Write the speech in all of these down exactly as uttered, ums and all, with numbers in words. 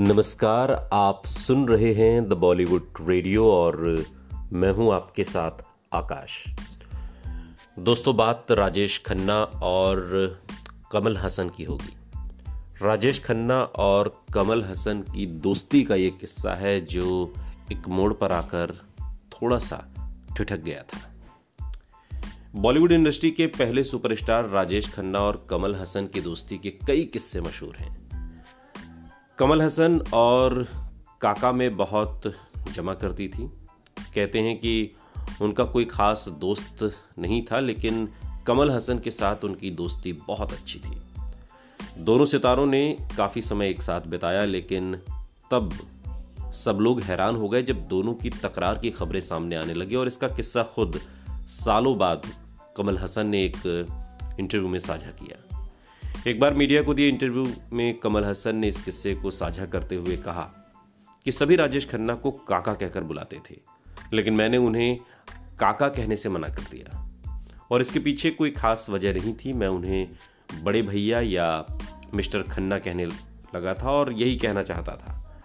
नमस्कार, आप सुन रहे हैं द बॉलीवुड रेडियो और मैं हूं आपके साथ आकाश। दोस्तों, बात राजेश खन्ना और कमल हसन की होगी। राजेश खन्ना और कमल हसन की दोस्ती का ये किस्सा है जो एक मोड़ पर आकर थोड़ा सा ठिठक गया था। बॉलीवुड इंडस्ट्री के पहले सुपरस्टार राजेश खन्ना और कमल हसन की दोस्ती के कई किस्से मशहूर हैं। कमल हसन और काका में बहुत जमा करती थी। कहते हैं कि उनका कोई ख़ास दोस्त नहीं था, लेकिन कमल हसन के साथ उनकी दोस्ती बहुत अच्छी थी। दोनों सितारों ने काफ़ी समय एक साथ बिताया, लेकिन तब सब लोग हैरान हो गए जब दोनों की तकरार की खबरें सामने आने लगी। और इसका किस्सा खुद सालों बाद कमल हसन ने एक इंटरव्यू में साझा किया। एक बार मीडिया को दिए इंटरव्यू में कमल हसन ने इस किस्से को साझा करते हुए कहा कि सभी राजेश खन्ना को काका कहकर बुलाते थे, लेकिन मैंने उन्हें काका कहने से मना कर दिया और इसके पीछे कोई खास वजह नहीं थी। मैं उन्हें बड़े भैया या मिस्टर खन्ना कहने लगा था और यही कहना चाहता था,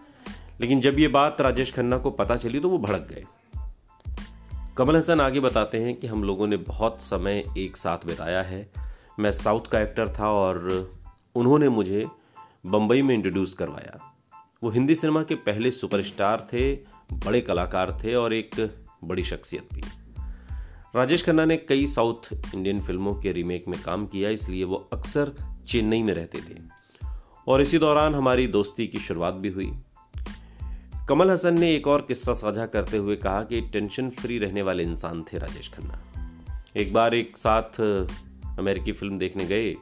लेकिन जब ये बात राजेश खन्ना को पता चली तो वो भड़क गए। कमल हसन आगे बताते हैं कि हम लोगों ने बहुत समय एक साथ बिताया है। मैं साउथ का एक्टर था और उन्होंने मुझे बम्बई में इंट्रोड्यूस करवाया। वो हिंदी सिनेमा के पहले सुपरस्टार थे, बड़े कलाकार थे और एक बड़ी शख्सियत भी। राजेश खन्ना ने कई साउथ इंडियन फिल्मों के रीमेक में काम किया, इसलिए वो अक्सर चेन्नई में रहते थे और इसी दौरान हमारी दोस्ती की शुरुआत भी हुई। कमल हसन ने एक और किस्सा साझा करते हुए कहा कि टेंशन फ्री रहने वाले इंसान थे राजेश खन्ना। एक बार एक साथ अमेरिकी फिल्म देखने गए।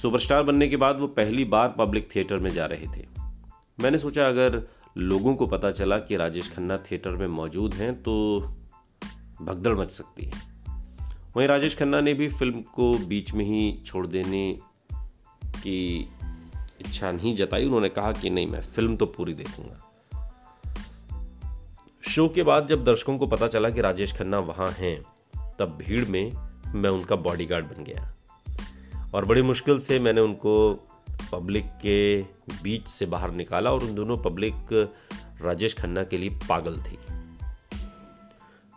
सुपरस्टार बनने के बाद वो पहली बार पब्लिक थिएटर में जा रहे थे। मैंने सोचा अगर लोगों को पता चला कि राजेश खन्ना थिएटर में मौजूद हैं तो भगदड़ मच सकती है। वहीं राजेश खन्ना ने भी फिल्म को बीच में ही छोड़ देने की इच्छा नहीं जताई। उन्होंने कहा कि नहीं, मैं फिल्म तो पूरी देखूंगा। शो के बाद जब दर्शकों को पता चला कि राजेश खन्ना वहां हैं, तब भीड़ में मैं उनका बॉडीगार्ड बन गया और बड़ी मुश्किल से मैंने उनको पब्लिक के बीच से बाहर निकाला। और उन दोनों पब्लिक राजेश खन्ना के लिए पागल थी।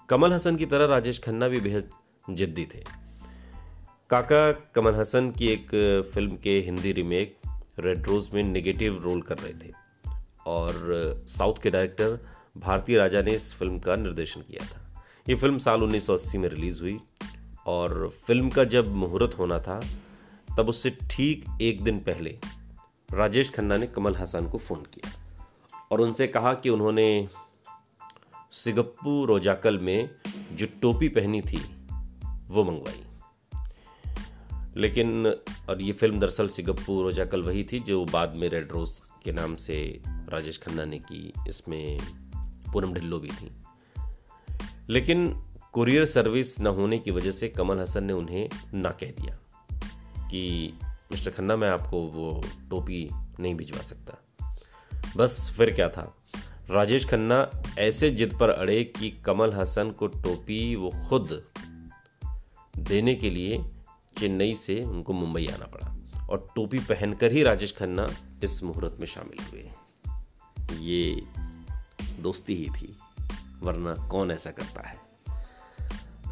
कमल हसन की तरह राजेश खन्ना भी बेहद जिद्दी थे। काका कमल हसन की एक फिल्म के हिंदी रीमेक रेड रोज में नेगेटिव रोल कर रहे थे और साउथ के डायरेक्टर भारती राजा ने इस फिल्म का निर्देशन किया था। ये फिल्म साल उन्नीस सौ अस्सी में रिलीज हुई और फिल्म का जब मुहूर्त होना था, तब उससे ठीक एक दिन पहले राजेश खन्ना ने कमल हसन को फ़ोन किया और उनसे कहा कि उन्होंने सिगप्पू रोजाकल में जो टोपी पहनी थी वो मंगवाई। लेकिन और ये फिल्म दरअसल सिगप्पू रोजाकल वही थी जो बाद में रेड रोज के नाम से राजेश खन्ना ने की। इसमें पूनम ढिल्लों भी थी, लेकिन कुरियर सर्विस न होने की वजह से कमल हसन ने उन्हें ना कह दिया कि मिस्टर खन्ना, मैं आपको वो टोपी नहीं भिजवा सकता। बस फिर क्या था, राजेश खन्ना ऐसे जिद पर अड़े कि कमल हसन को टोपी वो खुद देने के लिए चेन्नई से उनको मुंबई आना पड़ा और टोपी पहनकर ही राजेश खन्ना इस मुहूर्त में शामिल हुए। ये दोस्ती ही थी, वरना कौन ऐसा करता है।